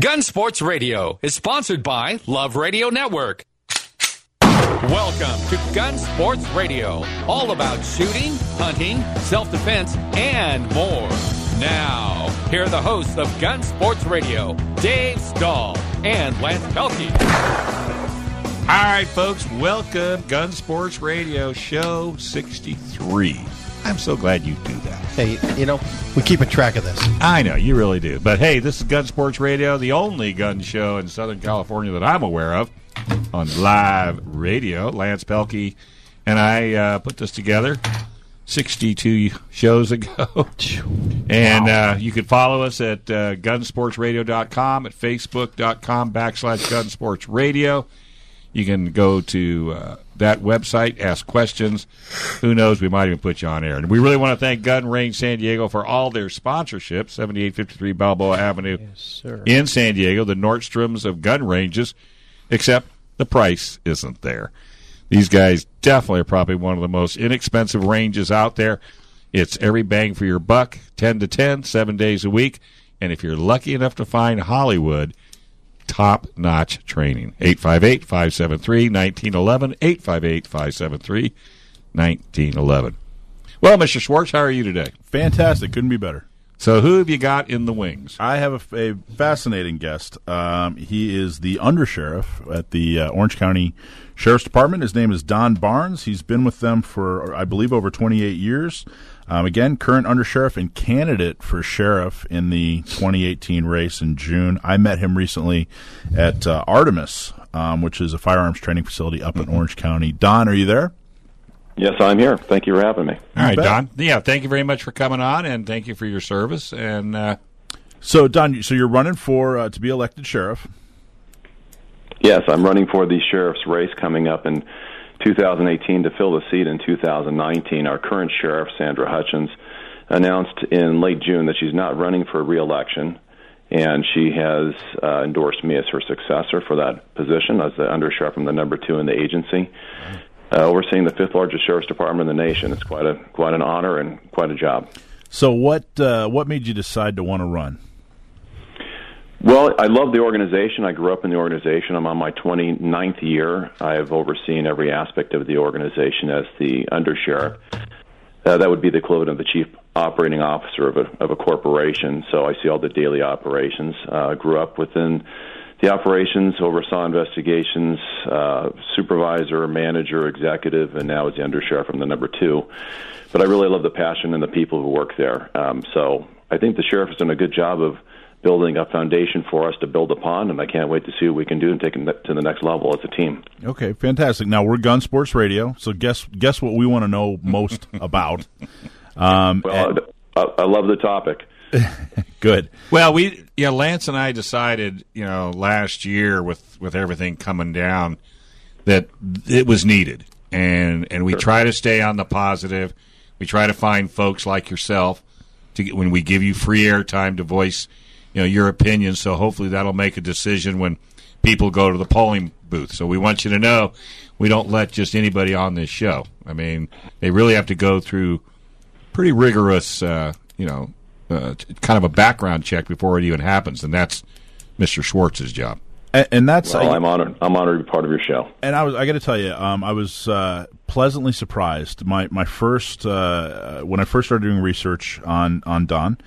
Gun Sports Radio is sponsored by Love Radio Network. Welcome to Gun Sports Radio, all about shooting, hunting, self-defense, and more. Now, here are the hosts of Gun Sports Radio, Dave Stahl and Lance Pelkey. All right, folks, welcome Gun Sports Radio, show 63. I'm so glad you do that. Hey, you know, we keep a track of this. I know, you really do. But hey, this is Gun Sports Radio, the only gun show in Southern California that I'm aware of on live radio. Lance Pelkey and I put this together 62 shows ago. And wow. You can follow us at GunSportsRadio.com, at Facebook.com/GunSportsRadio. You can go to that website, ask questions. Who knows? We might even put you on air. And we really want to thank Gun Range San Diego for all their sponsorship, 7853 Balboa Avenue in San Diego, the Nordstroms of gun ranges, except the price isn't there. These guys definitely are probably one of the most inexpensive ranges out there. It's every bang for your buck, 10 to 10, 7 days a week. And if you're lucky enough to find Hollywood, top-notch training. 858-573-1911, 858-573-1911. Well, Mr. Schwartz, how are you today? Fantastic. Couldn't be better. So who have you got in the wings? I have a fascinating guest. He is the undersheriff at the Orange County Sheriff's Department. His name is Don Barnes. He's been with them for, I believe, over 28 years. Again, current undersheriff and candidate for sheriff in the 2018 race in June. I met him recently at Artemis, which is a firearms training facility up in Orange County. Don, are you there? Yes, I'm here. Thank you for having me. All right, Don. Yeah, thank you very much for coming on, and thank you for your service. And so, Don, so you're running for to be elected sheriff? Yes, I'm running for the sheriff's race coming up in 2018 to fill the seat in 2019. Our current sheriff, Sandra Hutchins, announced in late June that she's not running for re-election, and she has endorsed me as her successor for that position as the undersheriff from the number 2 in the agency, overseeing the 5th largest sheriff's department in the nation. It's quite an honor and quite a job. So what made you decide to want to run? Well, I love the organization. I grew up in the organization. I'm on my 29th year. I have overseen every aspect of the organization as the undersheriff. That would be the equivalent of the chief operating officer of a corporation. So I see all the daily operations. I grew up within the operations, oversaw investigations, supervisor, manager, executive, and now as the undersheriff from the number 2. But I really love the passion and the people who work there. So I think the sheriff has done a good job of building a foundation for us to build upon, and I can't wait to see what we can do and take them to the next level as a team. Okay, fantastic. Now, we're Gun Sports Radio, so guess what we want to know most about. I love the topic. Good. Well, Lance and I decided, last year with everything coming down that it was needed, and we try to stay on the positive. We try to find folks like yourself when we give you free airtime to voice your opinion, so hopefully that'll make a decision when people go to the polling booth. So we want you to know we don't let just anybody on this show. I mean, they really have to go through pretty rigorous, kind of a background check before it even happens, and that's Mr. Schwartz's job. And that's I'm honored. I'm honored to be part of your show. And I got to tell you, I was pleasantly surprised. My first when I first started doing research on Don,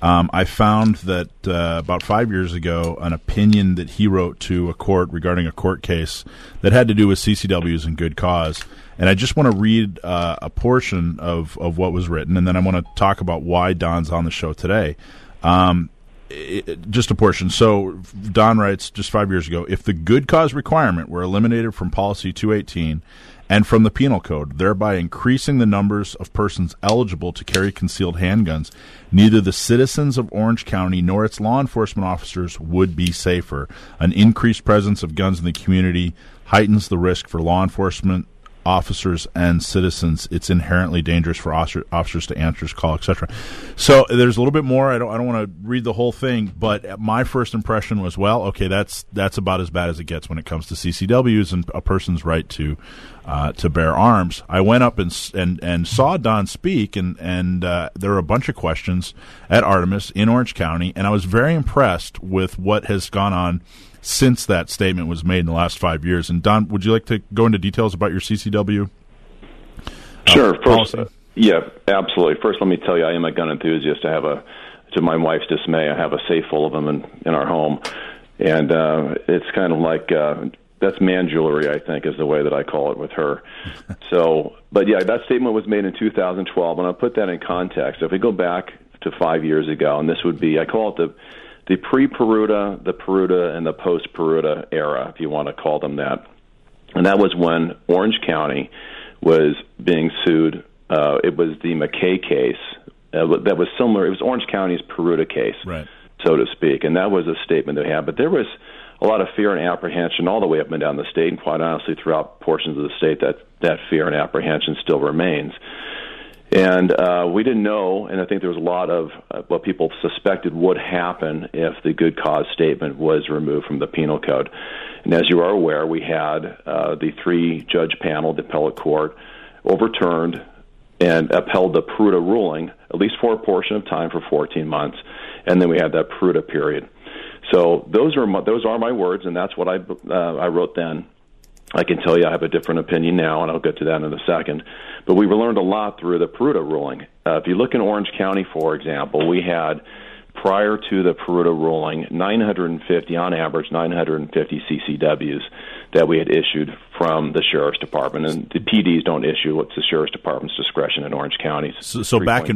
I found that about 5 years ago, an opinion that he wrote to a court regarding a court case that had to do with CCWs and good cause. And I just want to read a portion of what was written, and then I want to talk about why Don's on the show today. Just a portion. So Don writes, just 5 years ago, if the good cause requirement were eliminated from Policy 218 and from the Penal Code, thereby increasing the numbers of persons eligible to carry concealed handguns, neither the citizens of Orange County nor its law enforcement officers would be safer. An increased presence of guns in the community heightens the risk for law enforcement officers and citizens, it's inherently dangerous for officers to answer his call, etc. So there's a little bit more. I don't want to read the whole thing, but my first impression was, well, okay, that's about as bad as it gets when it comes to CCWs and a person's right to bear arms. I went up and saw Don speak, and there were a bunch of questions at Artemis in Orange County, and I was very impressed with what has gone on since that statement was made in the last 5 years. And Don, would you like to go into details about your CCW? Sure. Yeah, absolutely. First, let me tell you, I am a gun enthusiast. I have to my wife's dismay, I have a safe full of them in our home. And it's kind of like, that's man jewelry, I think, is the way that I call it with her. So, but yeah, that statement was made in 2012, and I'll put that in context. If we go back to 5 years ago, and this would be, I call it the pre-Peruta, the Peruta, and the post-Peruta era, if you want to call them that. And that was when Orange County was being sued. It was the McKay case that was similar. It was Orange County's Peruta case, right, so to speak. And that was a statement they had. But there was a lot of fear and apprehension all the way up and down the state, and quite honestly, throughout portions of the state, that fear and apprehension still remains. And we didn't know, and I think there was a lot of what people suspected would happen if the good cause statement was removed from the Penal Code. And as you are aware, we had the three-judge panel, the appellate court, overturned and upheld the Peruta ruling, at least for a portion of time for 14 months, and then we had that Peruta period. So those are my words, and that's what I wrote then. I can tell you I have a different opinion now, and I'll get to that in a second. But we learned a lot through the Peruta ruling. If you look in Orange County, for example, we had, prior to the Peruta ruling, 950 CCWs that we had issued from the Sheriff's Department. And the PDs don't issue. It's the Sheriff's Department's discretion in Orange County. So back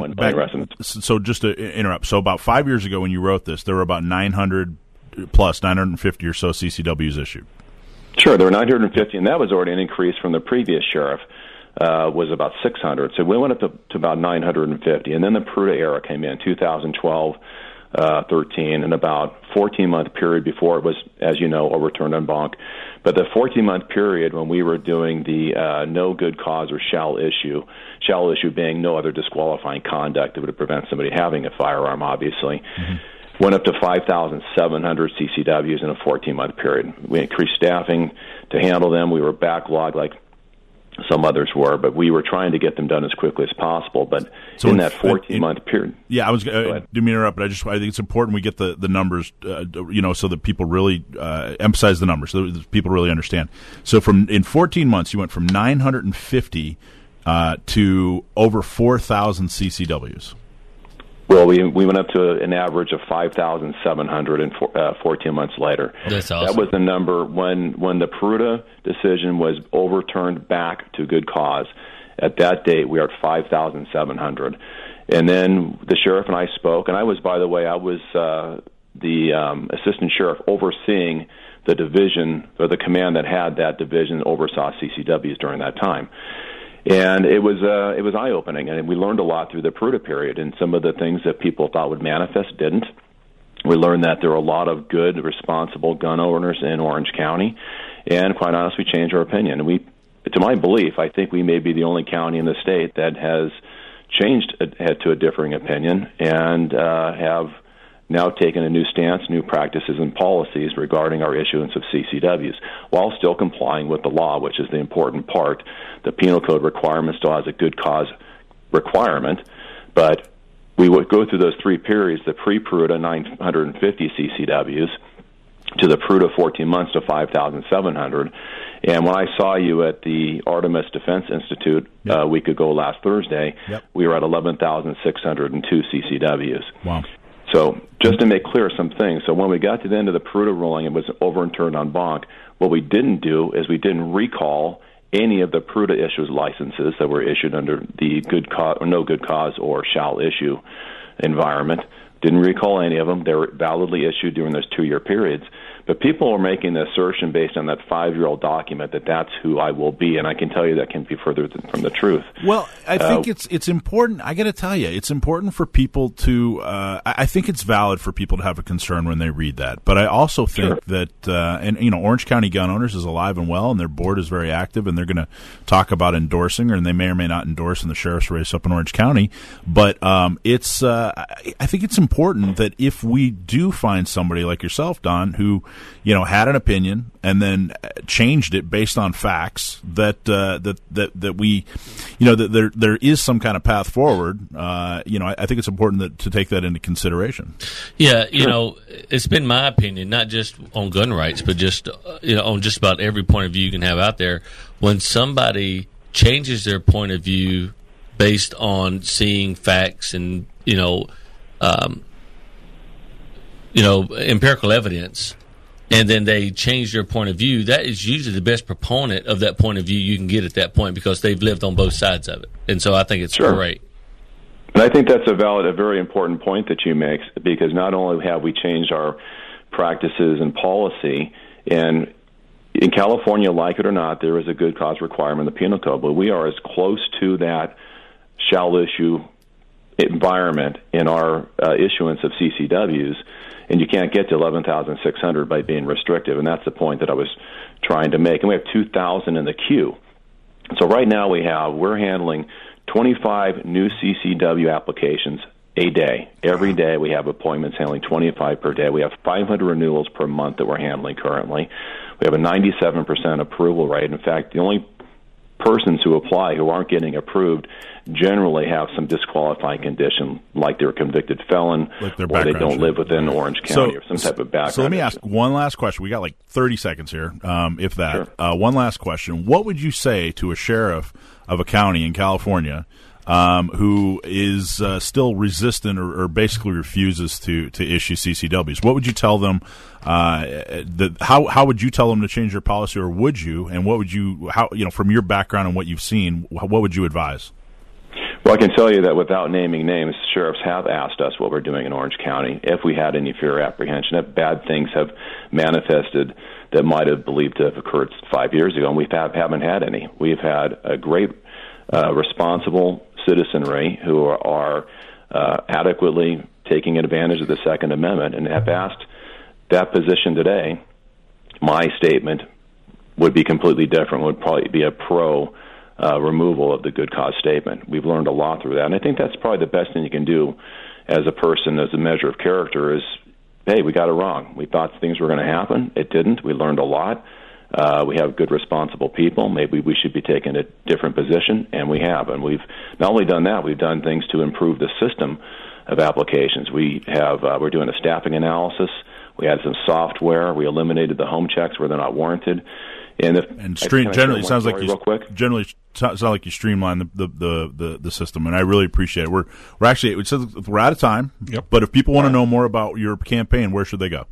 so just to interrupt, so about 5 years ago when you wrote this, there were about 950 or so CCWs issued. Sure, there were 950, and that was already an increase from the previous sheriff, was about 600. So we went up to about 950, and then the Peruta era came in, 2012, 13, and about 14-month period before it was, as you know, overturned en banc. But the 14-month period when we were doing the no good cause or shall issue being no other disqualifying conduct that would prevent somebody having a firearm, obviously. Mm-hmm. Went up to 5,700 CCWs in a 14-month period. We increased staffing to handle them. We were backlogged like some others were, but we were trying to get them done as quickly as possible. But so in that 14-month period... Yeah, I was going to interrupt, but I think it's important we get the numbers, so that people really emphasize the numbers, so that people really understand. So in 14 months, you went from 950 to over 4,000 CCWs. Well, we went up to an average of 5,700 and 14 months later. That's awesome. That was the number when the Peruta decision was overturned back to good cause. At that date, we are at 5,700. And then the sheriff and I spoke, and I was, by the way, the assistant sheriff overseeing the division, or the command that had that division oversaw CCWs during that time. And it was eye-opening, and we learned a lot through the Peruta period, and some of the things that people thought would manifest didn't. We learned that there were a lot of good, responsible gun owners in Orange County, and quite honestly, we changed our opinion. And to my belief, I think we may be the only county in the state that has changed to a differing opinion and have now taken a new stance, new practices, and policies regarding our issuance of CCWs, while still complying with the law, which is the important part. The Penal Code requirement still has a good cause requirement, but we would go through those 3 periods, the pre-Peruta 950 CCWs, to the Peruta 14 months to 5,700. And when I saw you at the Artemis Defense Institute, yep, a week ago last Thursday, yep, we were at 11,602 CCWs. Wow. So just to make clear some things, so when we got to the end of the Peruta ruling, it was overturned en banc. What we didn't do is we didn't recall any of the Peruta issues licenses that were issued under the good cause or no good cause or shall issue environment. Didn't recall any of them. They were validly issued during those 2-year periods. But people are making the assertion based on that 5-year-old document that that's who I will be, and I can tell you that can be further from the truth. Well, I think it's important. I got to tell you, it's important for people to. I think it's valid for people to have a concern when they read that. But I also think that, and you know, Orange County Gun Owners is alive and well, and their board is very active, and they're going to talk about endorsing, and they may or may not endorse in the sheriff's race up in Orange County. But it's. I think it's important that if we do find somebody like yourself, Don, who you know had an opinion and then changed it based on facts, that that we, you know, that there is some kind of path forward. You know, I think it's important to take that into consideration. Yeah, you know, it's been my opinion, not just on gun rights, but just you know, on just about every point of view you can have out there. When somebody changes their point of view based on seeing facts and empirical evidence, and then they change their point of view, that is usually the best proponent of that point of view you can get at that point, because they've lived on both sides of it. And so I think it's great. And I think that's a very important point that you make, because not only have we changed our practices and policy, and in California, like it or not, there is a good cause requirement in the Penal Code, but we are as close to that shall issue environment in our issuance of CCWs, and you can't get to 11,600 by being restrictive, and that's the point that I was trying to make. And we have 2,000 in the queue. So right now we're handling 25 new CCW applications a day. Every day we have appointments handling 25 per day. We have 500 renewals per month that we're handling currently. We have a 97% approval rate. In fact, the only persons who apply who aren't getting approved generally have some disqualifying condition, like they're a convicted felon, like or they don't live within Orange County, or some type of background. So let me ask one last question. We got like 30 seconds here, if that. Sure. One last question. What would you say to a sheriff of a county in California who is still resistant or basically refuses to issue CCWs? What would you tell them? How would you tell them to change their policy, or would you? And what would you? How, you know, from your background and what you've seen, what would you advise? Well, I can tell you that without naming names, sheriffs have asked us what we're doing in Orange County, if we had any fear or apprehension, if bad things have manifested that might have believed to have occurred 5 years ago, and we haven't had any. We've had a great, responsible citizenry who are adequately taking advantage of the Second Amendment, and have asked that position today, my statement would be completely different, would probably be a pro removal of the good cause statement. We've learned a lot through that, and I think that's probably the best thing you can do as a person, as a measure of character, is, hey, we got it wrong. We thought things were going to happen. It didn't. We learned a lot. We have good, responsible people. Maybe we should be taking a different position, and we have. And we've not only done that, we've done things to improve the system of applications. We have, we're doing a staffing analysis. We had some software. We eliminated the home checks where they're not warranted. Generally, it sounds like you streamlined the system, and I really appreciate it. We're actually, it says we're out of time. Yep. But if people want to know more about your campaign, where should they go?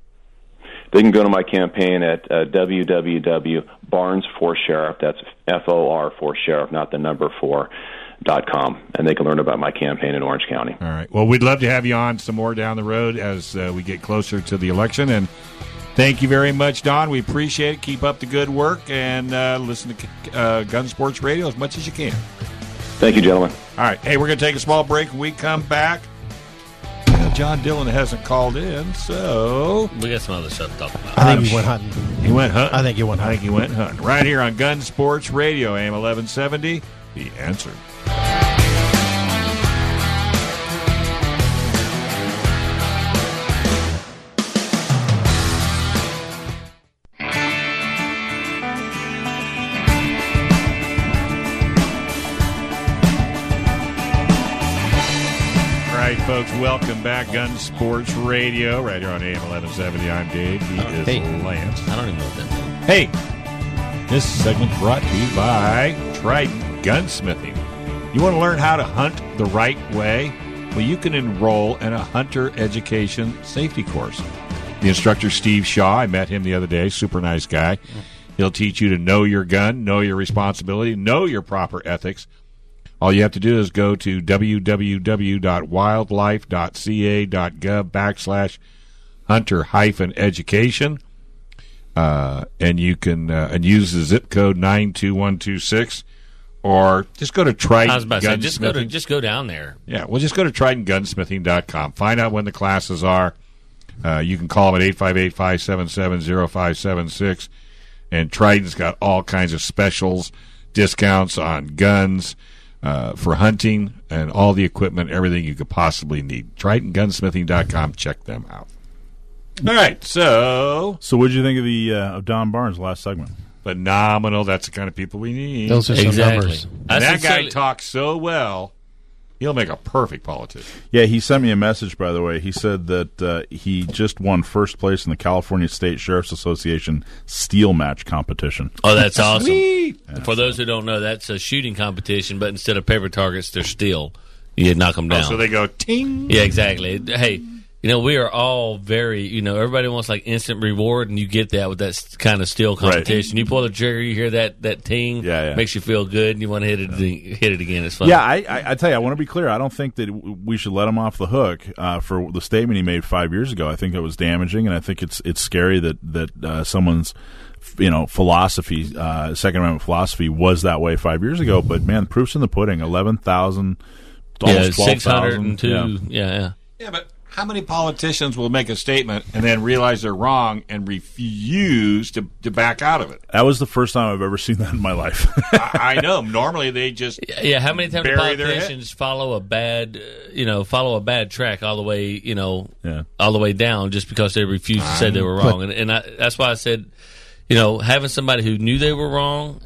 They can go to my campaign at www.barnes4sheriff. That's FOR for sheriff, not the number 4.com, and they can learn about my campaign in Orange County. All right. Well, we'd love to have you on some more down the road as we get closer to the election. And thank you very much, Don. We appreciate it. Keep up the good work, and listen to Gun Sports Radio as much as you can. Thank you, gentlemen. All right. Hey, we're going to take a small break. When we come back, John Dillon hasn't called in, so we got some other stuff to talk about. I think he went hunting. He went hunting? I think he went hunting. Right here on Gun Sports Radio, AM 1170, The Answer. Folks, welcome back, Gun Sports Radio, right here on AM 1170. I'm Dave. He is Lance. I don't even know what that means. Hey, this segment brought to you by Trident Gunsmithing. You want to learn how to hunt the right way? Well, you can enroll in a hunter education safety course. The instructor, Steve Shaw, I met him the other day, super nice guy. He'll teach you to know your gun, know your responsibility, know your proper ethics. All you have to do is go to www.wildlife.ca.gov/hunter-education. and you can and use the zip code 92126, or just go to Trident. I was about to say, just go down there. Yeah, well, just go to TridentGunsmithing.com. Find out when the classes are. You can call them at 858-577-0576, and Trident's got all kinds of specials, discounts on guns for hunting, and all the equipment, everything you could possibly need. TridentGunsmithing.com. Check them out. All right, so what did you think of the of Don Barnes' last segment? Phenomenal. That's the kind of people we need. Those are some numbers. That guy talks so well. He'll make a perfect politician. Yeah, he sent me a message, by the way. He said that he just won first place in the California State Sheriff's Association steel match competition. Oh, that's awesome. Sweet. Yeah, for those who don't know, that's a shooting competition, but instead of paper targets, they're steel. You knock them down. Oh, so they go ting. Yeah, exactly. Hey, you know, we are all very, you know, everybody wants like instant reward, and you get that with that kind of steel competition. Right. You pull the trigger, you hear that ting, yeah. Makes you feel good, and you want to hit it again. It's fun. Yeah, I tell you, I want to be clear. I don't think that we should let him off the hook for the statement he made 5 years ago. I think it was damaging, and I think it's scary that someone's, you know, philosophy, Second Amendment philosophy, was that way 5 years ago. But man, proof's in the pudding. 11,000, almost 12,000. Yeah, 602. Yeah, but how many politicians will make a statement and then realize they're wrong and refuse to back out of it? That was the first time I've ever seen that in my life. I know. Normally they just how many times do politicians follow a bad track all the way, you know, all the way down just because they refused to say they were wrong? And that's why I said, you know, having somebody who knew they were wrong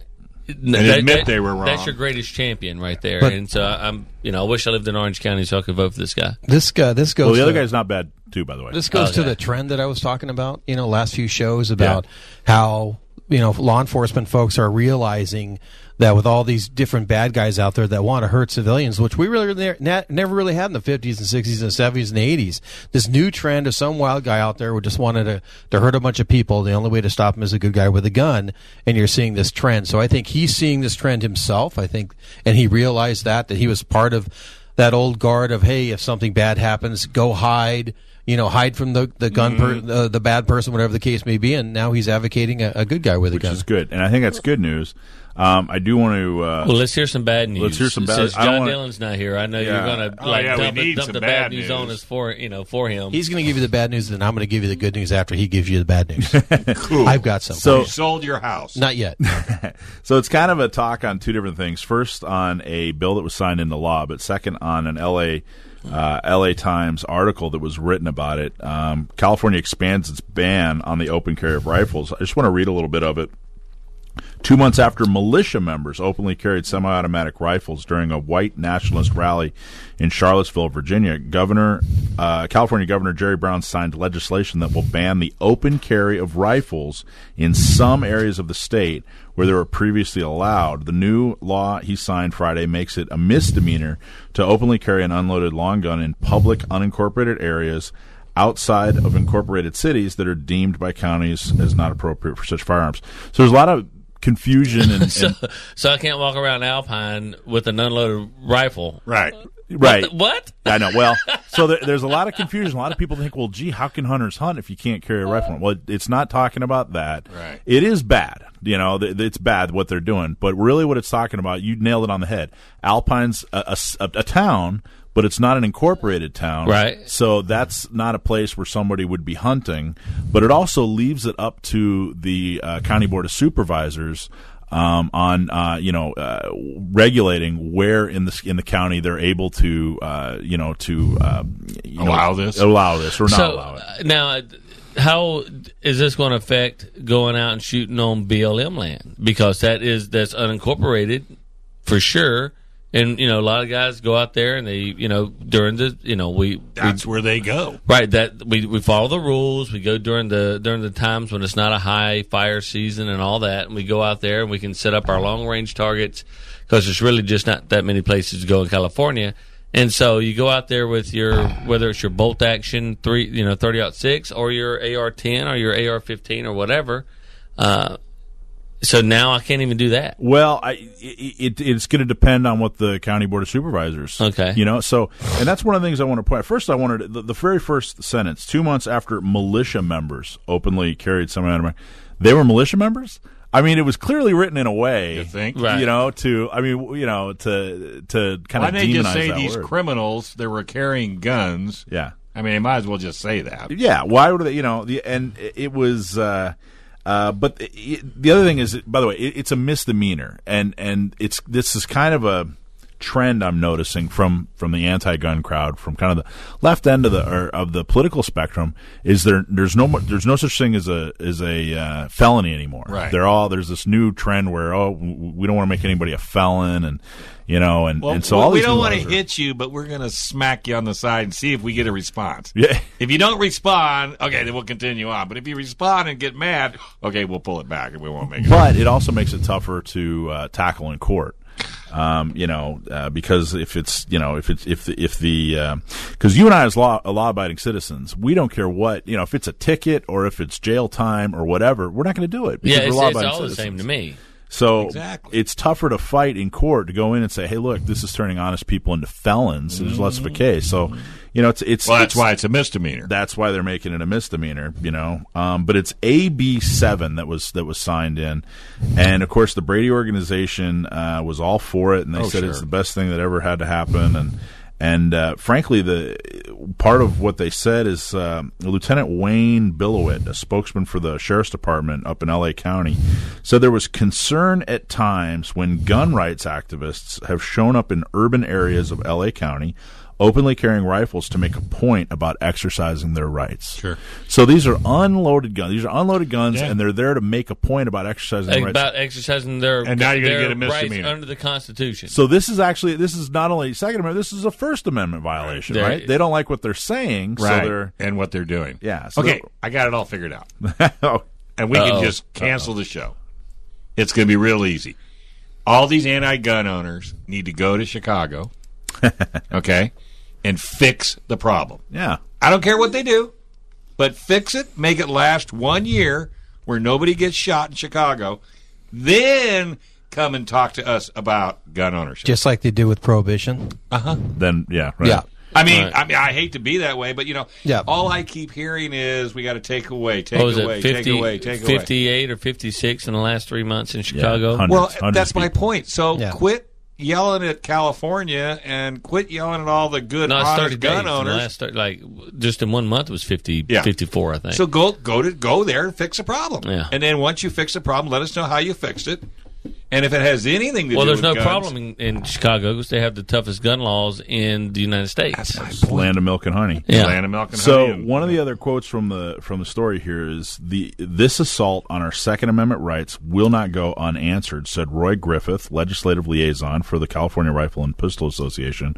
and admit they were wrong. That's your greatest champion right there. But, and so I'm, you know, I wish I lived in Orange County so I could vote for this guy. This goes. Well, the other guy's not bad too, by the way. This goes to the trend that I was talking about, you know, last few shows about how, you know, law enforcement folks are realizing that with all these different bad guys out there that want to hurt civilians, which we really never really had in the 50s and 60s and 70s and 80s. This new trend of some wild guy out there who just wanted to hurt a bunch of people. The only way to stop him is a good guy with a gun, and you're seeing this trend. So I think he's seeing this trend himself, I think, and he realized that he was part of that old guard of, hey, if something bad happens, go hide. You know, hide from the gun, the bad person, whatever the case may be, and now he's advocating a good guy with a gun, which is good, and I think that's good news. I do want to. Well, let's hear some bad news. Since John Dillon's not here, I know you're going to dump the bad news on us for him. He's going to give you the bad news, and I'm going to give you the good news after he gives you the bad news. Cool. I've got something. So you sold your house? Not yet. So it's kind of a talk on two different things. First, on a bill that was signed into law, but second, on an LA Times article that was written about it. California expands its ban on the open carry of rifles. I just want to read a little bit of it. 2 months after militia members openly carried semi-automatic rifles during a white nationalist rally in Charlottesville, Virginia, California Governor Jerry Brown signed legislation that will ban the open carry of rifles in some areas of the state where they were previously allowed. The new law he signed Friday makes it a misdemeanor to openly carry an unloaded long gun in public unincorporated areas outside of incorporated cities that are deemed by counties as not appropriate for such firearms. So there's a lot of confusion. And so I can't walk around Alpine with an unloaded rifle. Right. What? I know. Well, so there's a lot of confusion. A lot of people think, well, gee, how can hunters hunt if you can't carry a rifle? Well, it's not talking about that. Right. It is bad. You know, it's bad what they're doing. But really what it's talking about, you nailed it on the head. Alpine's a town, but it's not an incorporated town. Right. So that's not a place where somebody would be hunting. But it also leaves it up to the County Board of Supervisors regulating where in the county they're able to allow this or not allow it. Now, how is this going to affect going out and shooting on BLM land? Because that's unincorporated for sure. And you know, a lot of guys go out there and they, you know, during the, you know, that's where they go. Right. That we follow the rules. We go during the times when it's not a high fire season and all that, and we go out there and we can set up our long range targets because there's really just not that many places to go in California. And so you go out there with your, whether it's your bolt action 30-06 or your AR-10 or your AR-15 or whatever. So now I can't even do that. Well, it's going to depend on what the County Board of Supervisors. Okay. You know, so, and that's one of the things I want to point out. First, I wanted the very first sentence, 2 months after militia members openly carried semi-automatic. They were militia members? I mean, it was clearly written in a way, you think, right, you know, to, I mean, you know, to kind of demonize that word. Why didn't they just say these criminals, they were carrying guns? Yeah. I mean, they might as well just say that. Yeah. Why would they, you know, and it was, but the other thing is, by the way, it's a misdemeanor. And it's, this is kind of a trend I'm noticing from the anti-gun crowd, from kind of the left end of the or of the political spectrum, is there's no such thing as a felony anymore. Right. There's this new trend where we don't want to make anybody a felon, and you know, and so all these, we don't want to hit you, but we're going to smack you on the side and see if we get a response. Yeah. If you don't respond, okay, then we'll continue on. But if you respond and get mad, okay, we'll pull it back and we won't make it. But it also makes it tougher to tackle in court. You know, because if it's, you know, if the because you and I as law-abiding citizens, we don't care what, you know, if it's a ticket or if it's jail time or whatever, we're not going to do it. Yeah, it's all the same to me. So exactly. It's tougher to fight in court, to go in and say, hey, look, this is turning honest people into felons. Mm-hmm. There's less of a case. So, you know, that's why it's a misdemeanor. That's why they're making it a misdemeanor, you know. But it's AB7 that was signed in. And, of course, the Brady organization was all for it, and they said sure, it's the best thing that ever had to happen. And frankly, the part of what they said is Lieutenant Wayne Billowit, a spokesman for the Sheriff's Department up in L.A. County, said there was concern at times when gun rights activists have shown up in urban areas of L.A. County openly carrying rifles to make a point about exercising their rights. Sure. So these are unloaded guns. Yeah. And they're there to make a point about exercising their rights. About exercising their rights. And now you're going to get a misdemeanor. Rights under the Constitution. So this is actually, not only Second Amendment, this is a First Amendment violation, right? They don't like what they're saying. Right. So and what they're doing. Yeah. So I got it all figured out. And we can just cancel the show. It's going to be real easy. All these anti-gun owners need to go to Chicago. Okay? And fix the problem. Yeah. I don't care what they do, but fix it. Make it last 1 year where nobody gets shot in Chicago. Then come and talk to us about gun ownership. Just like they do with Prohibition. Uh-huh. Then, yeah. Right. Yeah. I mean, I hate to be that way, but, you know, all I keep hearing is we got to take away. 58 or 56 in the last 3 months in Chicago? Yeah, hundreds, that's my point. So quit yelling at California and quit yelling at all the good honest gun owners. Just in 1 month it was 54, I think. So go there and fix the problem. Yeah. And then once you fix the problem, let us know how you fixed it. And if it has anything to do with guns. Well, there's no problem in Chicago because they have the toughest gun laws in the United States. That's my point. Land of milk and honey. Yeah. Land of milk and honey. So one of the other quotes from the story here is, this assault on our Second Amendment rights will not go unanswered, said Roy Griffith, legislative liaison for the California Rifle and Pistol Association,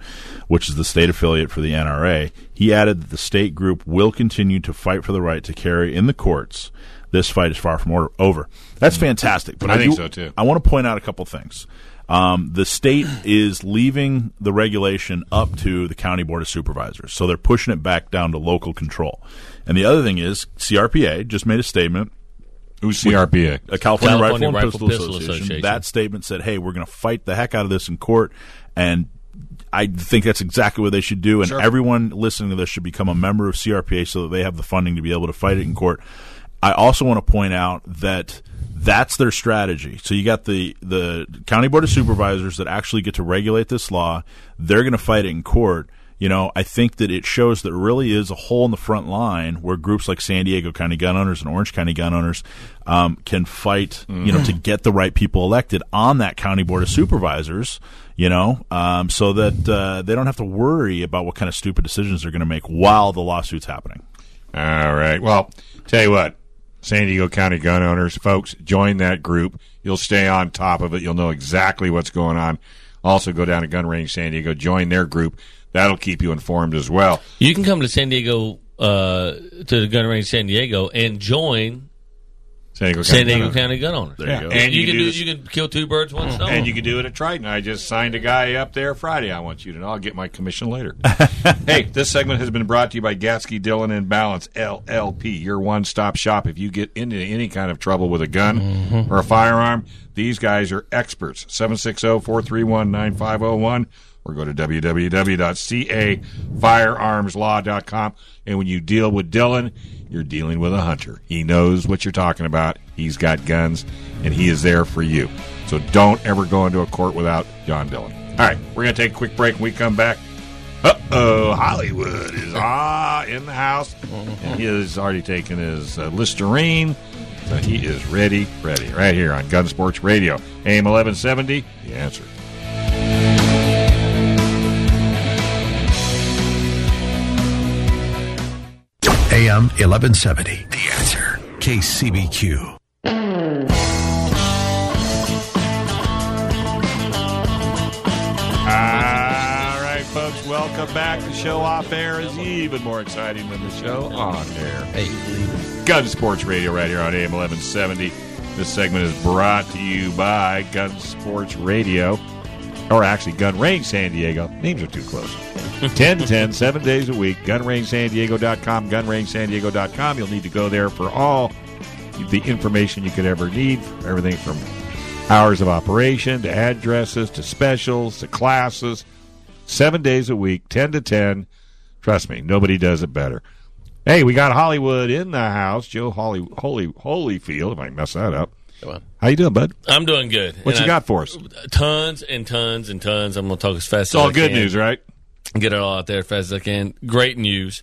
which is the state affiliate for the NRA. He added that the state group will continue to fight for the right to carry in the courts. This fight is far from over. That's fantastic. But I think so, too. I want to point out a couple things. The state is leaving the regulation up to the County Board of Supervisors, so they're pushing it back down to local control. And the other thing is CRPA just made a statement. Who's CRPA? A California Rifle and Pistol Association. That statement said, hey, we're going to fight the heck out of this in court, and I think that's exactly what they should do, and everyone listening to this should become a member of CRPA so that they have the funding to be able to fight it in court. I also want to point out that that's their strategy. So you got the County Board of Supervisors that actually get to regulate this law. They're going to fight it in court. You know, I think that it shows that really is a hole in the front line where groups like San Diego County Gun Owners and Orange County Gun Owners can fight, you know, to get the right people elected on that County Board of Supervisors, you know, so that they don't have to worry about what kind of stupid decisions they're going to make while the lawsuit's happening. All right. Well, tell you what. San Diego County Gun Owners, folks, join that group. You'll stay on top of it. You'll know exactly what's going on. Also, go down to Gun Range San Diego, join their group. That'll keep you informed as well. You can come to San Diego, to the Gun Range San Diego, and join San Diego County Gun Owners. There you go. And you can kill two birds with one stone. And you can do it at Trident. I just signed a guy up there Friday. I want you to know. I'll get my commission later. Hey, this segment has been brought to you by Gatsky, Dillon, and Balance, LLP, your one-stop shop. If you get into any kind of trouble with a gun or a firearm, these guys are experts. 760-431-9501 or go to www.cafirearmslaw.com. And when you deal with Dillon, you're dealing with a hunter. He knows what you're talking about. He's got guns, and he is there for you. So don't ever go into a court without John Dillon. All right, we're going to take a quick break. When we come back, Hollywood is in the house. And he has already taken his Listerine. So he is ready, right here on Gun Sports Radio. AM 1170, The Answer. AM 1170, The Answer. KCBQ. All right, folks, welcome back. The show off air is even more exciting than the show on air. Hey, Gun Sports Radio right here on AM 1170. This segment is brought to you by Gun Sports Radio, or actually Gun Range San Diego. Names are too close. 10-10, 7 days a week, GunRangeSanDiego.com, GunRangeSanDiego.com. You'll need to go there for all the information you could ever need, everything from hours of operation to addresses to specials to classes. 7 days a week, 10 to 10. Trust me, nobody does it better. Hey, we got Hollywood in the house. Joe Holly, Holyfield, if I mess that up. How you doing, bud? I'm doing good. What you got for us? Tons and tons and tons. I'm going to talk as fast as I can. It's all good news, right? Get it all out there as fast as I can. Great news.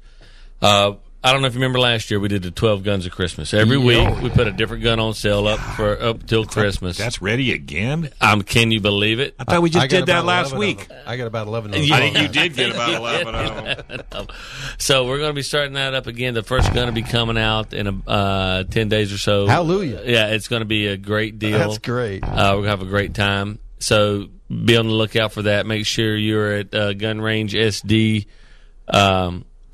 I don't know if you remember last year, we did the 12 Guns of Christmas. Every week, we put a different gun on sale up till Christmas. That's ready again? Can you believe it? I thought we just did that last week. I got about 11 of them. I think you did get about 11 of them. So we're going to be starting that up again. The first gun will be coming out in 10 days or so. Hallelujah. Yeah, it's going to be a great deal. That's great. We're going to have a great time. So be on the lookout for that. Make sure you're at Gun Range SD.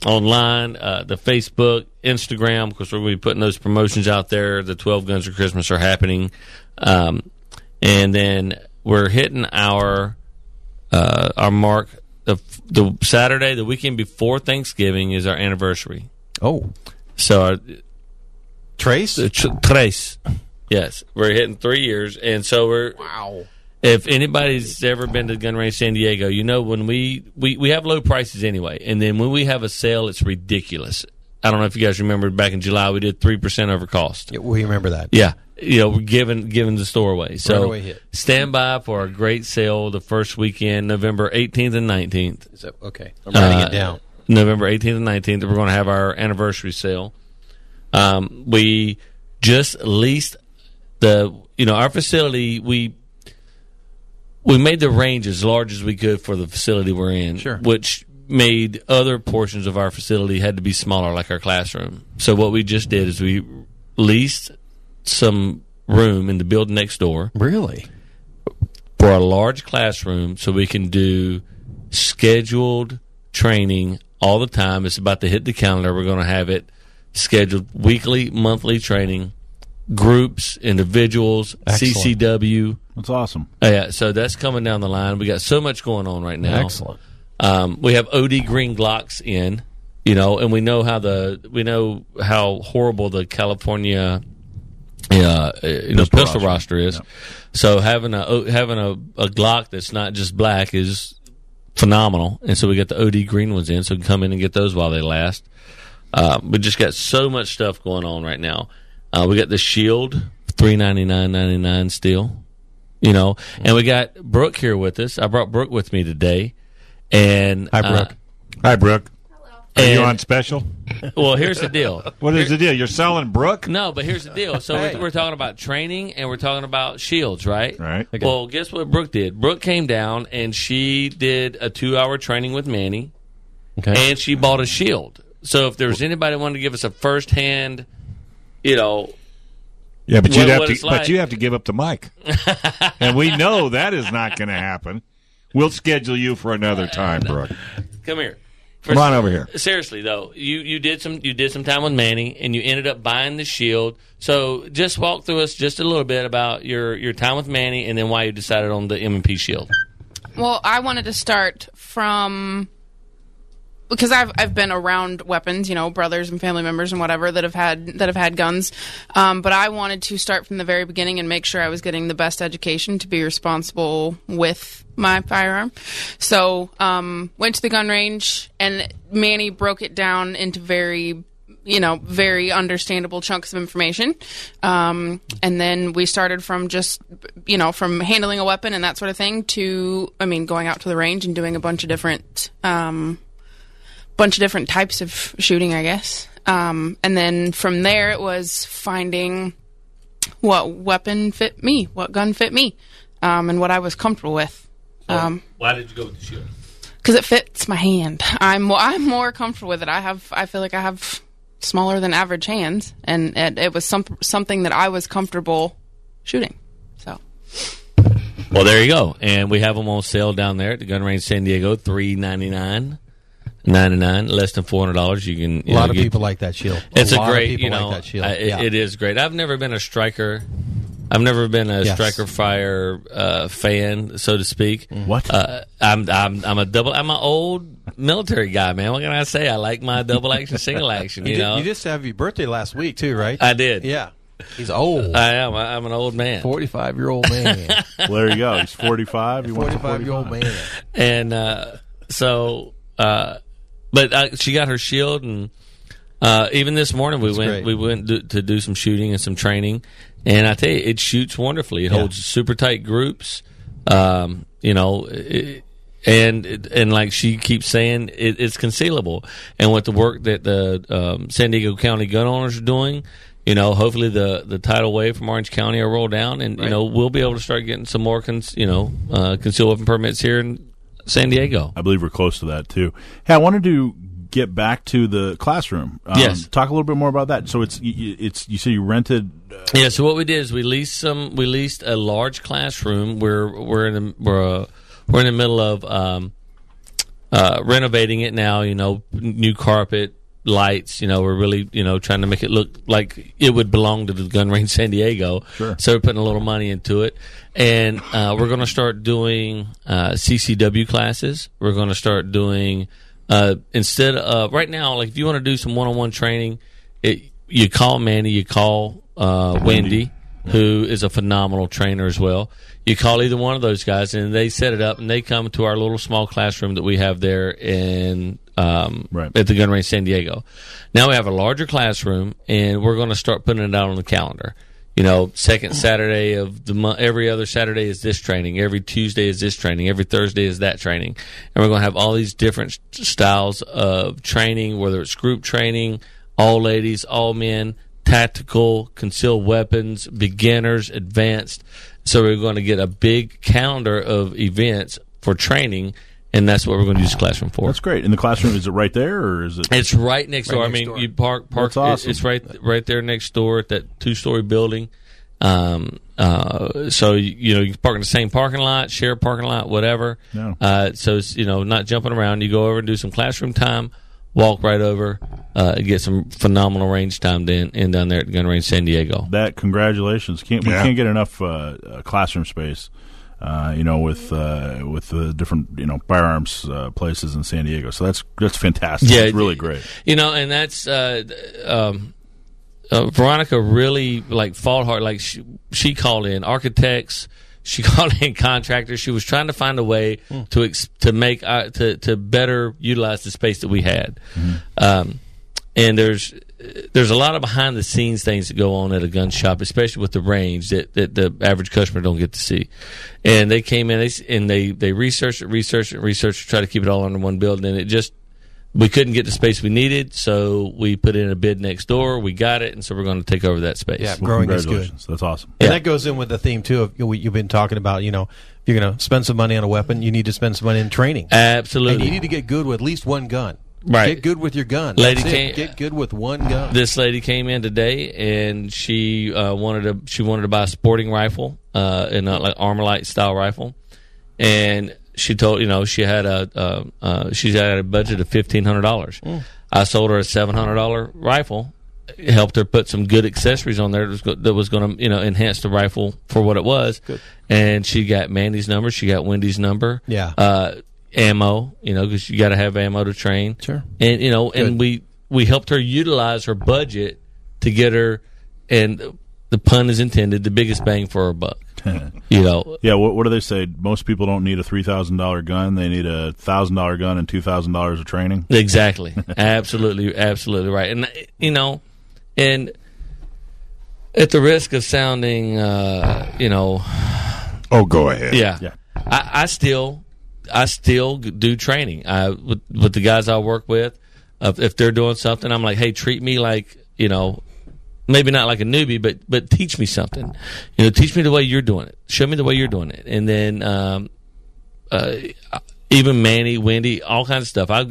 Online, the Facebook, Instagram, because we're going to be putting those promotions out there. The 12 Guns for Christmas are happening. And then we're hitting our mark. The Saturday, the weekend before Thanksgiving, is our anniversary. Oh. So our... Tres. Yes. We're hitting 3 years. And so we're... Wow. If anybody's ever been to Gun Range San Diego, you know when we have low prices anyway. And then when we have a sale, it's ridiculous. I don't know if you guys remember back in July, we did 3% over cost. Yeah, we remember that. Yeah. You know, we're giving the store away. So stand by for a great sale the first weekend, November 18th and 19th. Is that, okay. I'm writing it down. November 18th and 19th, we're going to have our anniversary sale. We just leased our facility. We made the range as large as we could for the facility we're in, which made other portions of our facility had to be smaller, like our classroom. So what we just did is we leased some room in the building next door. Really? For a large classroom so we can do scheduled training all the time. It's about to hit the calendar. We're going to have it scheduled weekly, monthly training. Groups, individuals, excellent. CCW. That's awesome. Yeah, so that's coming down the line. We got so much going on right now. Excellent. We have OD Green Glocks in, and we know how horrible the California pistol roster is. Yeah. So having a Glock that's not just black is phenomenal. And so we got the OD Green ones in, so we can come in and get those while they last. We just got so much stuff going on right now. We got the Shield, $399.99 still, and we got Brooke here with us. I brought Brooke with me today. And Hi, Brooke. Hello. Are you on special? Well, here's the deal. What is the deal? You're selling Brooke? No, but here's the deal. So we're talking about training and we're talking about Shields, right? Right. Okay. Well, guess what Brooke did? Brooke came down and she did a 2-hour training with Manny, and she bought a Shield. So if there was anybody who wanted to give us a first-hand... Yeah, but you have to give up the mic, and we know that is not going to happen. We'll schedule you for another time, Brooke. Come here. Come on over here. Seriously, though, you did some time with Manny, and you ended up buying the Shield. So just walk through us just a little bit about your time with Manny, and then why you decided on the M&P Shield. Well, I wanted to start from because I've been around weapons, you know, brothers and family members and whatever that have had guns. But I wanted to start from the very beginning and make sure I was getting the best education to be responsible with my firearm. So, went to the gun range, and Manny broke it down into very understandable chunks of information. And then we started from just, from handling a weapon and that sort of thing to, going out to the range and doing a bunch of different types of shooting, I guess. And then from there it was finding what weapon fit me, what gun fit me, and what I was comfortable with. Why did you go with the Shield? Because it fits my hand. I'm more comfortable with it. I feel like I have smaller than average hands, and it was something that I was comfortable shooting. So, well, there you go. And we have them on sale down there at the Gun Range San Diego, $399.99, less than $400. A lot of people like that shield. It's a great, like that shield. It is great. I've never been a striker. I've never been a striker fire fan, so to speak. What? I'm an old military guy, man. What can I say? I like my double action, single action. You just have your birthday last week too, right? I did. Yeah. He's old. I am. I'm an old man. 45-year-old man. Well, there you go. He's 45. He 45-year-old man. And so she got her shield, and even this morning we went to do some shooting and some training. And I tell you, it shoots wonderfully. It holds super tight groups, and like she keeps saying, it's concealable. And with the work that the San Diego County Gun Owners are doing, hopefully the tidal wave from Orange County will roll down, and we'll be able to start getting some more concealed weapon permits here in San Diego. I believe we're close to that too. Hey, I wanted to get back to the classroom. Yes. Talk a little bit more about that. So you say you rented. Yeah. So what we did is we leased a large classroom. We're in the middle of renovating it now. New carpet, lights. We're really trying to make it look like it would belong to the Gun Range San Diego. Sure. So we're putting a little money into it, and we're going to start doing CCW classes. We're going to start doing. Instead of right now, like if you want to do some one-on-one training, you call Manny, you call Wendy, who is a phenomenal trainer as well. You call either one of those guys, and they set it up, and they come to our little small classroom that we have there in at the Gun Range San Diego. Now we have a larger classroom, and we're going to start putting it out on the calendar. Second Saturday of the month, every other Saturday is this training. Every Tuesday is this training. Every Thursday is that training. And we're going to have all these different styles of training, whether it's group training, all ladies, all men, tactical, concealed weapons, beginners, advanced. So we're going to get a big calendar of events for training. And that's what we're going to use the classroom for. That's great. And the classroom, is it right there, or is it? It's right next door. You park. That's awesome. It's right there next door at that 2-story building. So you can park in the same parking lot, share a parking lot, whatever. No. So it's, not jumping around. You go over and do some classroom time, walk right over, and get some phenomenal range time in down there at Gun Range San Diego. Congratulations! We can't get enough classroom space. With the different firearms places in San Diego, so that's fantastic. Yeah, it's really great. And that's Veronica really fought hard. Like she called in architects, she called in contractors. She was trying to find a way to better utilize the space that we had. Mm-hmm. And there's a lot of behind the scenes things that go on at a gun shop, especially with the range that the average customer don't get to see. And they came in and they researched it, try to keep it all under one building. And we couldn't get the space we needed, so we put in a bid next door. We got it, and so we're going to take over that space. Yeah, growing is good. That's awesome. And that goes in with the theme too of you've been talking about. If you're going to spend some money on a weapon, you need to spend some money in training. Absolutely, and you need to get good with at least one gun. Right. Get good with your gun. Get good with one gun. This lady came in today, and she wanted to buy a sporting rifle, an Armalite style rifle, and she told she had a budget of $1,500. Mm. I sold her a $700 rifle, helped her put some good accessories on there that was going to enhance the rifle for what it was, good. And she got Mandy's number, she got Wendy's number, ammo, you know, because you got to have ammo to train. Sure. And, you know, and we helped her utilize her budget to get her, and the pun is intended, the biggest bang for her buck. You know. Yeah, what do they say? Most people don't need a $3,000 gun. They need a $1,000 gun and $2,000 of training. Exactly. Absolutely. Absolutely right. And, you know, and at the risk of sounding, you know. Oh, go ahead. Yeah. I still do training. With the guys I work with, if they're doing something, I'm like, hey, treat me like, you know, maybe not like a newbie, but teach me something. You know, teach me the way you're doing it. Show me the way you're doing it. And then even Manny, Wendy, all kinds of stuff. I'll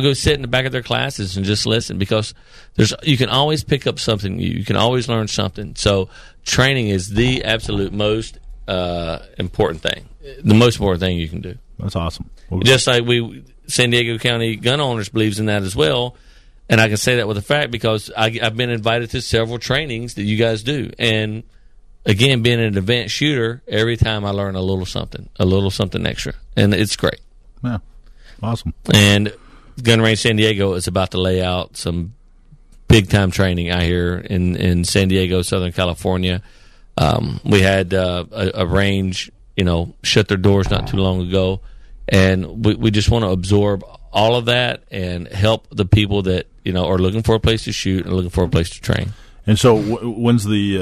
go sit in the back of their classes and just listen, because you can always pick up something. You can always learn something. So training is the absolute most important thing. The most important thing you can do. That's awesome. Just like San Diego County Gun Owners believes in that as well, and I can say that with a fact, because I've been invited to several trainings that you guys do. And again, being an advanced shooter, every time I learn a little something extra, and it's great. Yeah, awesome. And Gun Range San Diego is about to lay out some big time training out here in San Diego, Southern California. We had a range, you know, shut their doors not too long ago, and we just want to absorb all of that and help the people that, you know, are looking for a place to shoot and looking for a place to train. And so, when's the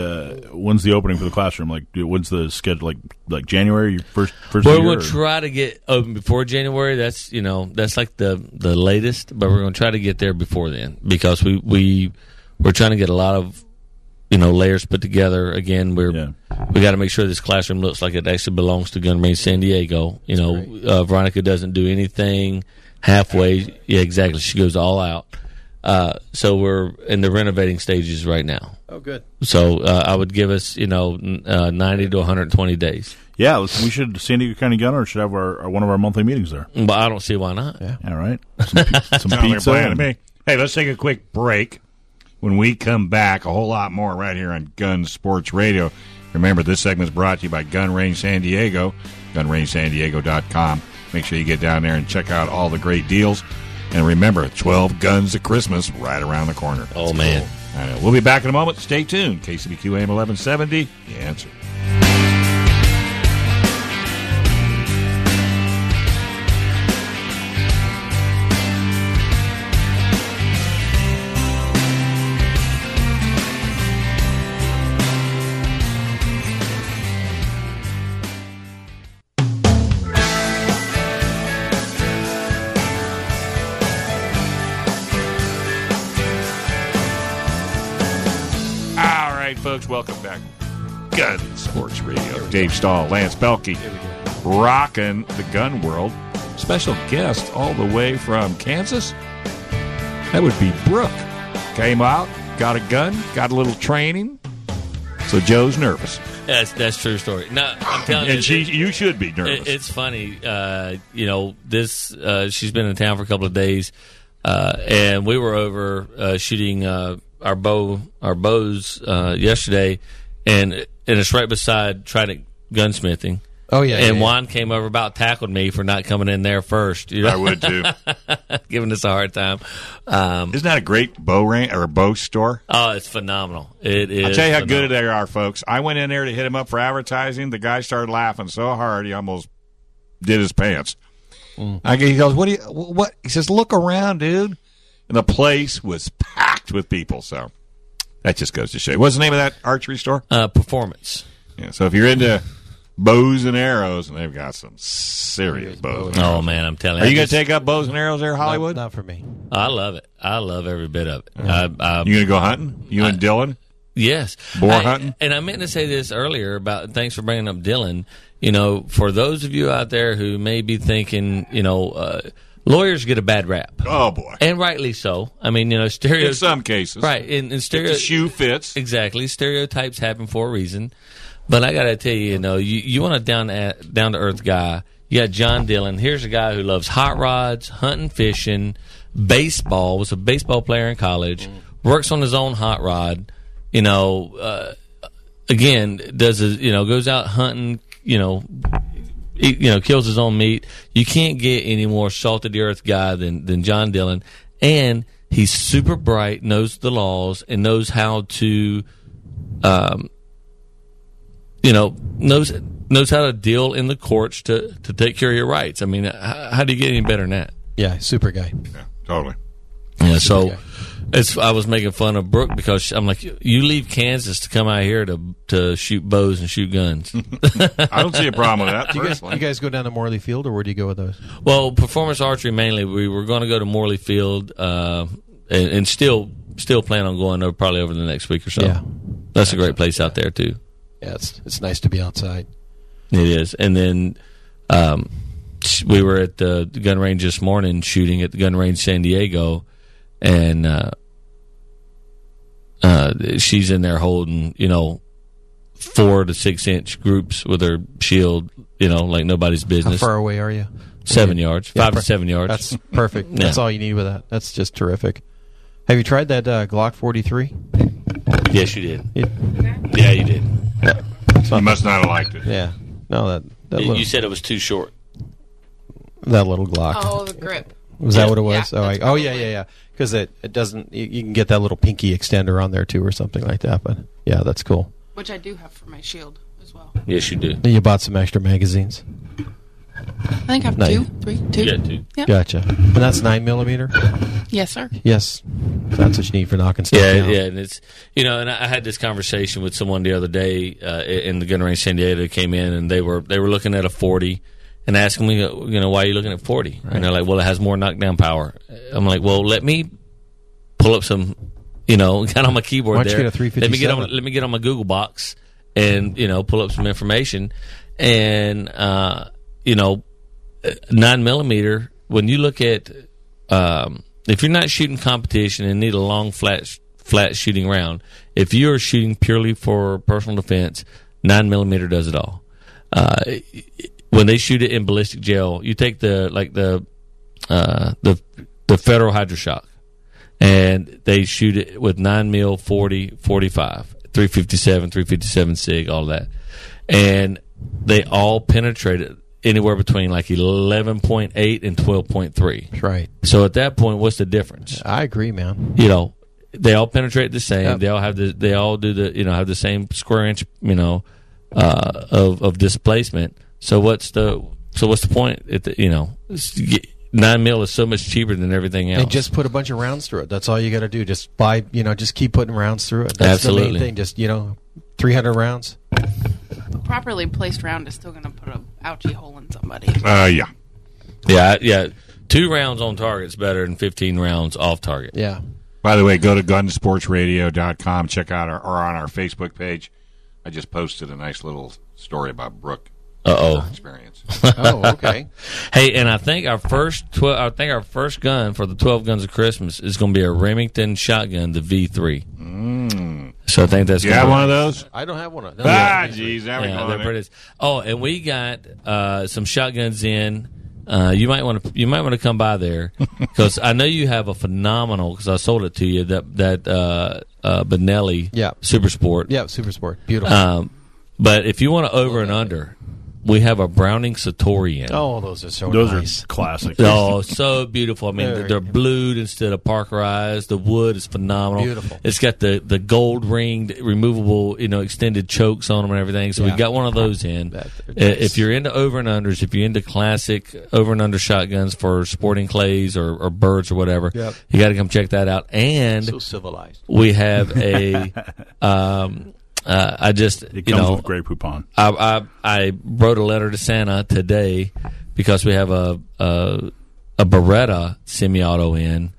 opening for the classroom? Like, when's the schedule? Like January, your first year? We'll try to get open before January. That's, you know, that's like the latest, but we're going to try to get there before then, because we're trying to get a lot of, you know, layers put together. Again, we got to make sure this classroom looks like it actually belongs to Gun Range San Diego. You know, Veronica doesn't do anything halfway. Yeah, exactly. She goes all out. So we're in the renovating stages right now. Oh, good. So I would give us, you know, 90 to 120 days. Yeah, we should. San Diego County Gun Owners should have one of our monthly meetings there. But I don't see why not. Yeah. All right. Some pizza. Hey, let's take a quick break. When we come back, a whole lot more right here on Gun Sports Radio. Remember, this segment is brought to you by Gun Range San Diego, gunrangesandiego.com. Make sure you get down there and check out all the great deals. And remember, 12 guns at Christmas right around the corner. Oh, it's man. Cool. I know. We'll be back in a moment. Stay tuned. KCBQ AM 1170, The Answer. Welcome back. Gun Sports Radio. Dave Stahl, Lance Pelkey, rocking the gun world. Special guest all the way from Kansas. That would be Brooke. Came out, got a gun, got a little training. So Joe's nervous. That's true story. No, I'm telling and you, you should be nervous. It's funny. You know, this. She's been in town for a couple of days, and we were over shooting. Our bows yesterday, and it's right beside Trident Gunsmithing. Oh yeah, and Juan came over, about tackled me for not coming in there first. You know? I would too, giving us a hard time. Isn't that a great bow range or a bow store? Oh, it's phenomenal! It is. I'll tell you how good they are, folks. I went in there to hit him up for advertising. The guy started laughing so hard he almost did his pants. Mm. He goes, "What do you? What?" He says, "Look around, dude." And the place was packed with people, so that just goes to show you. What's the name of that archery store? Performance. Yeah, so if you're into bows and arrows, and they've got some serious bows. Oh, man, I'm telling you. Are you going to take up bows and arrows there, Hollywood? Not for me. I love it. I love every bit of it. You going to go hunting? You and Dillon? Yes. Boar hunting? And I meant to say this earlier about, thanks for bringing up Dillon. You know, for those of you out there who may be thinking, you know, lawyers get a bad rap. Oh, boy. And rightly so. I mean, you know, stereotypes. In some cases. Right. And stereotypes. The shoe fits. Exactly. Stereotypes happen for a reason. But I got to tell you, you know, you want a down to earth guy. You got John Dillon. Here's a guy who loves hot rods, hunting, fishing, baseball. Was a baseball player in college. Works on his own hot rod. You know, again, goes out hunting, you know, you know, kills his own meat. You can't get any more salt-of-the-earth guy than John Dillon. And he's super bright, knows the laws, and knows how to, knows how to deal in the courts to take care of your rights. I mean, how do you get any better than that? Yeah, super guy. Yeah, totally. Yeah, so guy. I was making fun of Brooke because I'm like, you leave Kansas to come out here to shoot bows and shoot guns. I don't see a problem with that. Do you guys go down to Morley Field, or where do you go with those? Well, Performance Archery mainly. We were going to go to Morley Field and still plan on going probably over the next week or so. Yeah. That's a great place out there, too. Yeah, it's nice to be outside. It is. And then we were at the gun range this morning shooting at the Gun Range San Diego, and she's in there holding, 4 to 6 inch groups with her shield, like nobody's business. How far away are you? 7 yards, 5 to 7 yards. That's perfect. Yeah. That's all you need with that. That's just terrific. Have you tried that Glock 43? Yes, you did. Yeah, you did. Yeah. You must not have liked it. Yeah. No, that little... You said it was too short. That little Glock. Oh, the grip. Was that what it was? Yeah, yeah. Because it doesn't... You can get that little pinky extender on there, too, or something like that. But, yeah, that's cool. Which I do have for my shield as well. Yes, you do. You bought some extra magazines. I think I have two. Yeah, two. Yep. Gotcha. And that's 9mm? Yes, sir. Yes. That's what you need for knocking stuff down. Yeah, and it's, and I had this conversation with someone the other day in the Gun Range San Diego. Came in, and they were looking at a 40 and asking me, why are you looking at 40? Right. And they're like, well, it has more knockdown power. I'm like, well, let me pull up some, got on my keyboard there. Why don't you get a 357? Let me get on my Google box and, pull up some information. And, 9mm, when you look at, if you're not shooting competition and need a long, flat shooting round, if you're shooting purely for personal defense, 9mm does it all. When they shoot it in ballistic gel, you take the Federal Hydroshock, and they shoot it with 9mm, 40, 45, 357, 357 Sig, all that. And they all penetrate it anywhere between 11.8 and 12.3. That's right. So at that point, what's the difference? I agree, man. They all penetrate the same. Yep. They all have have the same square inch, of displacement. So what's the point? 9mm is so much cheaper than everything else. And just put a bunch of rounds through it. That's all you got to do. Just buy, just keep putting rounds through it. That's absolutely the main thing. Just 300 rounds. A properly placed round is still going to put an ouchie hole in somebody. Yeah. 2 rounds on target is better than 15 rounds off target. Yeah. By the way, go to GunSportsRadio.com. Check out on our Facebook page. I just posted a nice little story about Brooke. Her experience. Oh, okay. Hey, and I think our first gun for the 12 Guns of Christmas is going to be a Remington shotgun, the V3. Mm. So I think that's. You have one of those? I don't have one of those. Geez, there we go. They're pretty. Oh, and we got some shotguns in. You might want to come by there because I know you have a phenomenal. Because I sold it to you that Benelli Super Sport. Yeah, Super Sport, beautiful. But if you want to over and under. We have a Browning Satorian. Oh, those are so nice. Those are classic. Oh, so beautiful. I mean, they're blued instead of parkerized. The wood is phenomenal. Beautiful. It's got the gold ringed, removable, extended chokes on them and everything. So we've got one of those in. Nice. If you're into over and unders, if you're into classic over and under shotguns for sporting clays or birds or whatever, you got to come check that out. And so civilized. We have a. It comes with gray coupon. I wrote a letter to Santa today because we have a Beretta semi-auto in,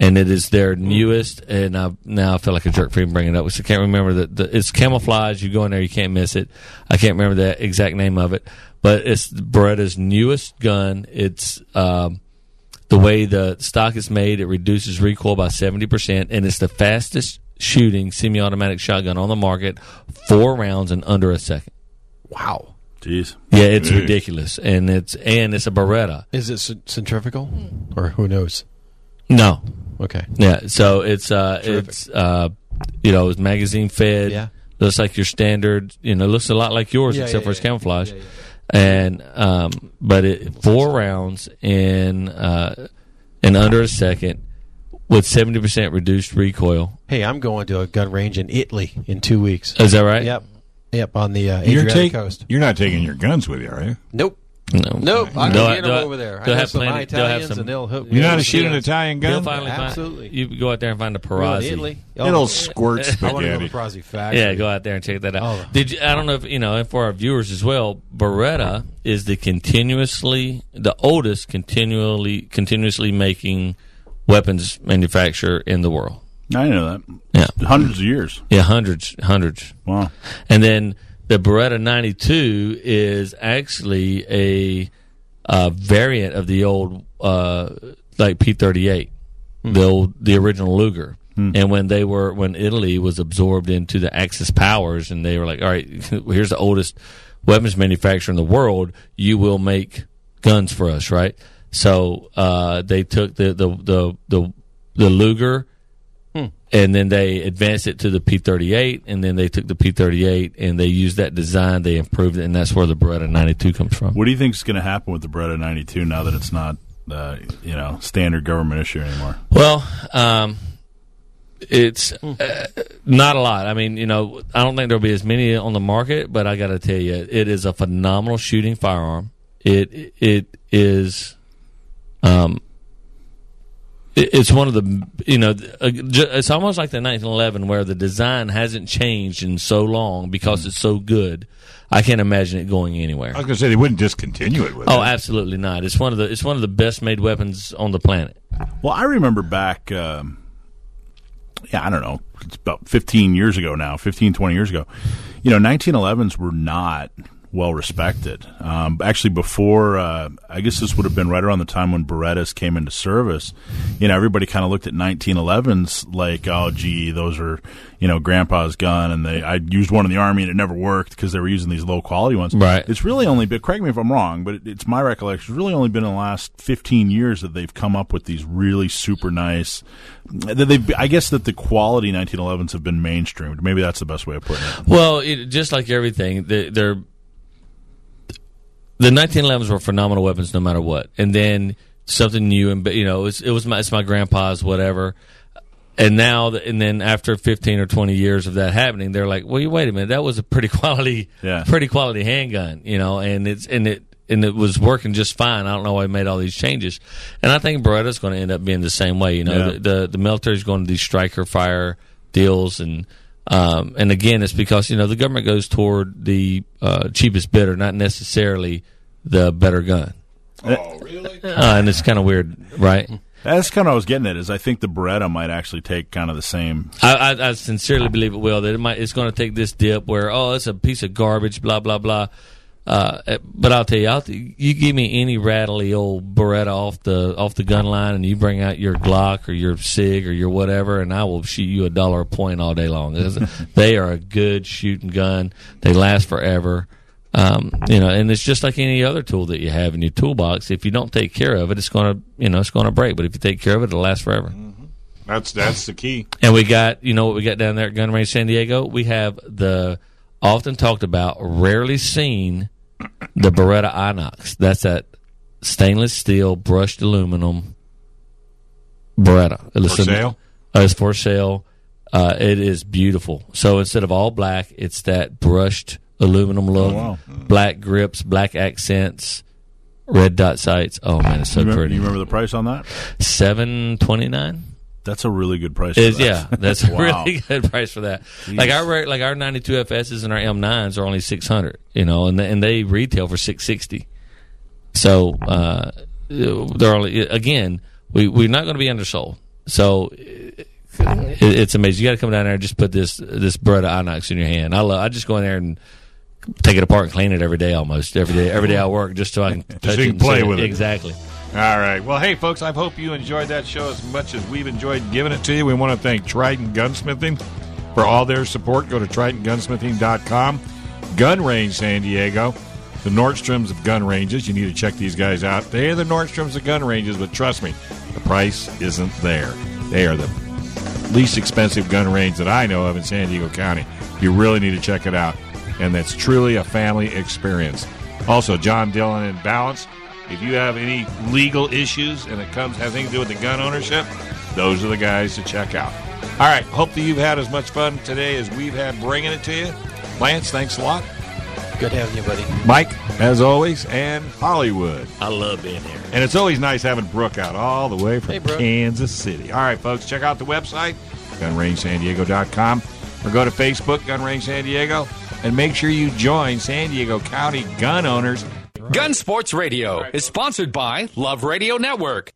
and it is their newest. And now I feel like a jerk for even bringing it up. I can't remember it's camouflage. You go in there, you can't miss it. I can't remember the exact name of it, but it's Beretta's newest gun. It's the way the stock is made. It reduces recoil by 70%, and it's the fastest shooting semi-automatic shotgun on the market, 4 rounds in under a second. Wow. Jeez. Yeah, it's ridiculous, and it's a Beretta. Is it centrifugal, or who knows? No. Okay. Yeah. So it's magazine fed. Yeah. Looks like your standard. Looks a lot like yours, except for its camouflage. And but it, 4 rounds in under a second with 70% reduced recoil. Hey, I'm going to a gun range in Italy in 2 weeks. Is that right? Yep. Yep, on the Adriatic coast. You're not taking your guns with you, are you? Nope. Nope. I can get them over there. They'll have some Italians and they'll hook. You know how to shoot an Italian gun? Absolutely. You go out there and find a Perazzi. It'll squirt spaghetti. I want to go to the Perazzi factory. Yeah, go out there and check that out. I don't know if you know, and for our viewers as well, Beretta is the oldest continuously making weapons manufacturer in the world. I know that. Yeah. Hundreds of years. Yeah, hundreds. Wow. And then the Beretta 92 is actually a variant of the old like P-38, the original Luger. Mm. And when Italy was absorbed into the Axis powers, and they were like, all right, here's the oldest weapons manufacturer in the world. You will make guns for us, right? So they took the Luger. And then they advanced it to the P-38, and then they took the P-38, and they used that design, they improved it, and that's where the Beretta 92 comes from. What do you think is going to happen with the Beretta 92 now that it's not, standard government issue anymore? Well, it's not a lot. I mean, I don't think there'll be as many on the market, but I got to tell you, it is a phenomenal shooting firearm. It is... It's one of the, it's almost like the 1911 where the design hasn't changed in so long because it's so good. I can't imagine it going anywhere. I was going to say they wouldn't discontinue it. Oh, absolutely not. It's one of the best made weapons on the planet. Well, I remember back, I don't know, it's about 15 years ago now, 15, 20 years ago. 1911s were not well respected. Actually, before I guess this would have been right around the time when Berettas came into service. Everybody kind of looked at 1911s like, oh, gee, those are grandpa's gun, and I used one in the Army and it never worked because they were using these low quality ones. Right. It's really only been, correct me if I'm wrong, but it's my recollection. It's really only been in the last 15 years that they've come up with these really super nice. I guess that the quality 1911s have been mainstreamed. Maybe that's the best way of putting it. Well, just like everything, the 1911s were phenomenal weapons, no matter what. And then something new, and it's my grandpa's whatever. And now, and then after 15 or 20 years of that happening, they're like, "Well, wait a minute, that was a pretty quality handgun, and it was working just fine. I don't know why I made all these changes." And I think Beretta's going to end up being the same way. The military's going to these striker fire deals and. And again, it's because the government goes toward the cheapest bidder, not necessarily the better gun. Oh, really? And it's kind of weird, right? That's kind of what I was getting at. Is I think the Beretta might actually take kind of the same. I sincerely believe it will. That it might. It's going to take this dip where it's a piece of garbage, blah blah blah. But I'll tell you, you give me any rattly old Beretta off the gun line, and you bring out your Glock or your Sig or your whatever, and I will shoot you $1 a point all day long. They are a good shooting gun. They last forever. And it's just like any other tool that you have in your toolbox. If you don't take care of it, it's going to break. But if you take care of it, it'll last forever. Mm-hmm. That's the key. And we got, what we got down there at Gun Range San Diego. We have the often talked about, rarely seen. The Beretta Inox. That's that stainless steel brushed aluminum Beretta. For sale? It's for sale. It is beautiful. So instead of all black, it's that brushed aluminum look. Oh, wow. Black grips, black accents, red dot sights. Oh, man, it's so pretty. You remember the price on that? $729. That's a really good price for that. Yeah, that's a really good price for that. Jeez. Like our 92 FSs and our M9s are only $600, and they retail for $660. So they're only, again, we're not going to be undersold. So it's amazing. You got to come down there and just put this Beretta Inox in your hand. I just go in there and take it apart and clean it every day, almost every day I work, just so I can touch it and play with it. Exactly. All right. Well, hey, folks, I hope you enjoyed that show as much as we've enjoyed giving it to you. We want to thank Trident Gunsmithing for all their support. Go to tridentgunsmithing.com. Gun Range San Diego, the Nordstroms of gun ranges. You need to check these guys out. They are the Nordstroms of gun ranges, but trust me, the price isn't there. They are the least expensive gun range that I know of in San Diego County. You really need to check it out, and that's truly a family experience. Also, John Dillon in Balance. If you have any legal issues and it comes has anything to do with the gun ownership, those are the guys to check out. All right, hope that you've had as much fun today as we've had bringing it to you. Lance, thanks a lot. Good having you, buddy. Mike, as always, and Hollywood. I love being here. And it's always nice having Brooke out all the way from Kansas City. All right, folks, check out the website, GunRangeSanDiego.com, or go to Facebook, Gun Range San Diego, and make sure you join San Diego County Gun Owners. Gun Sports Radio is sponsored by Love Radio Network.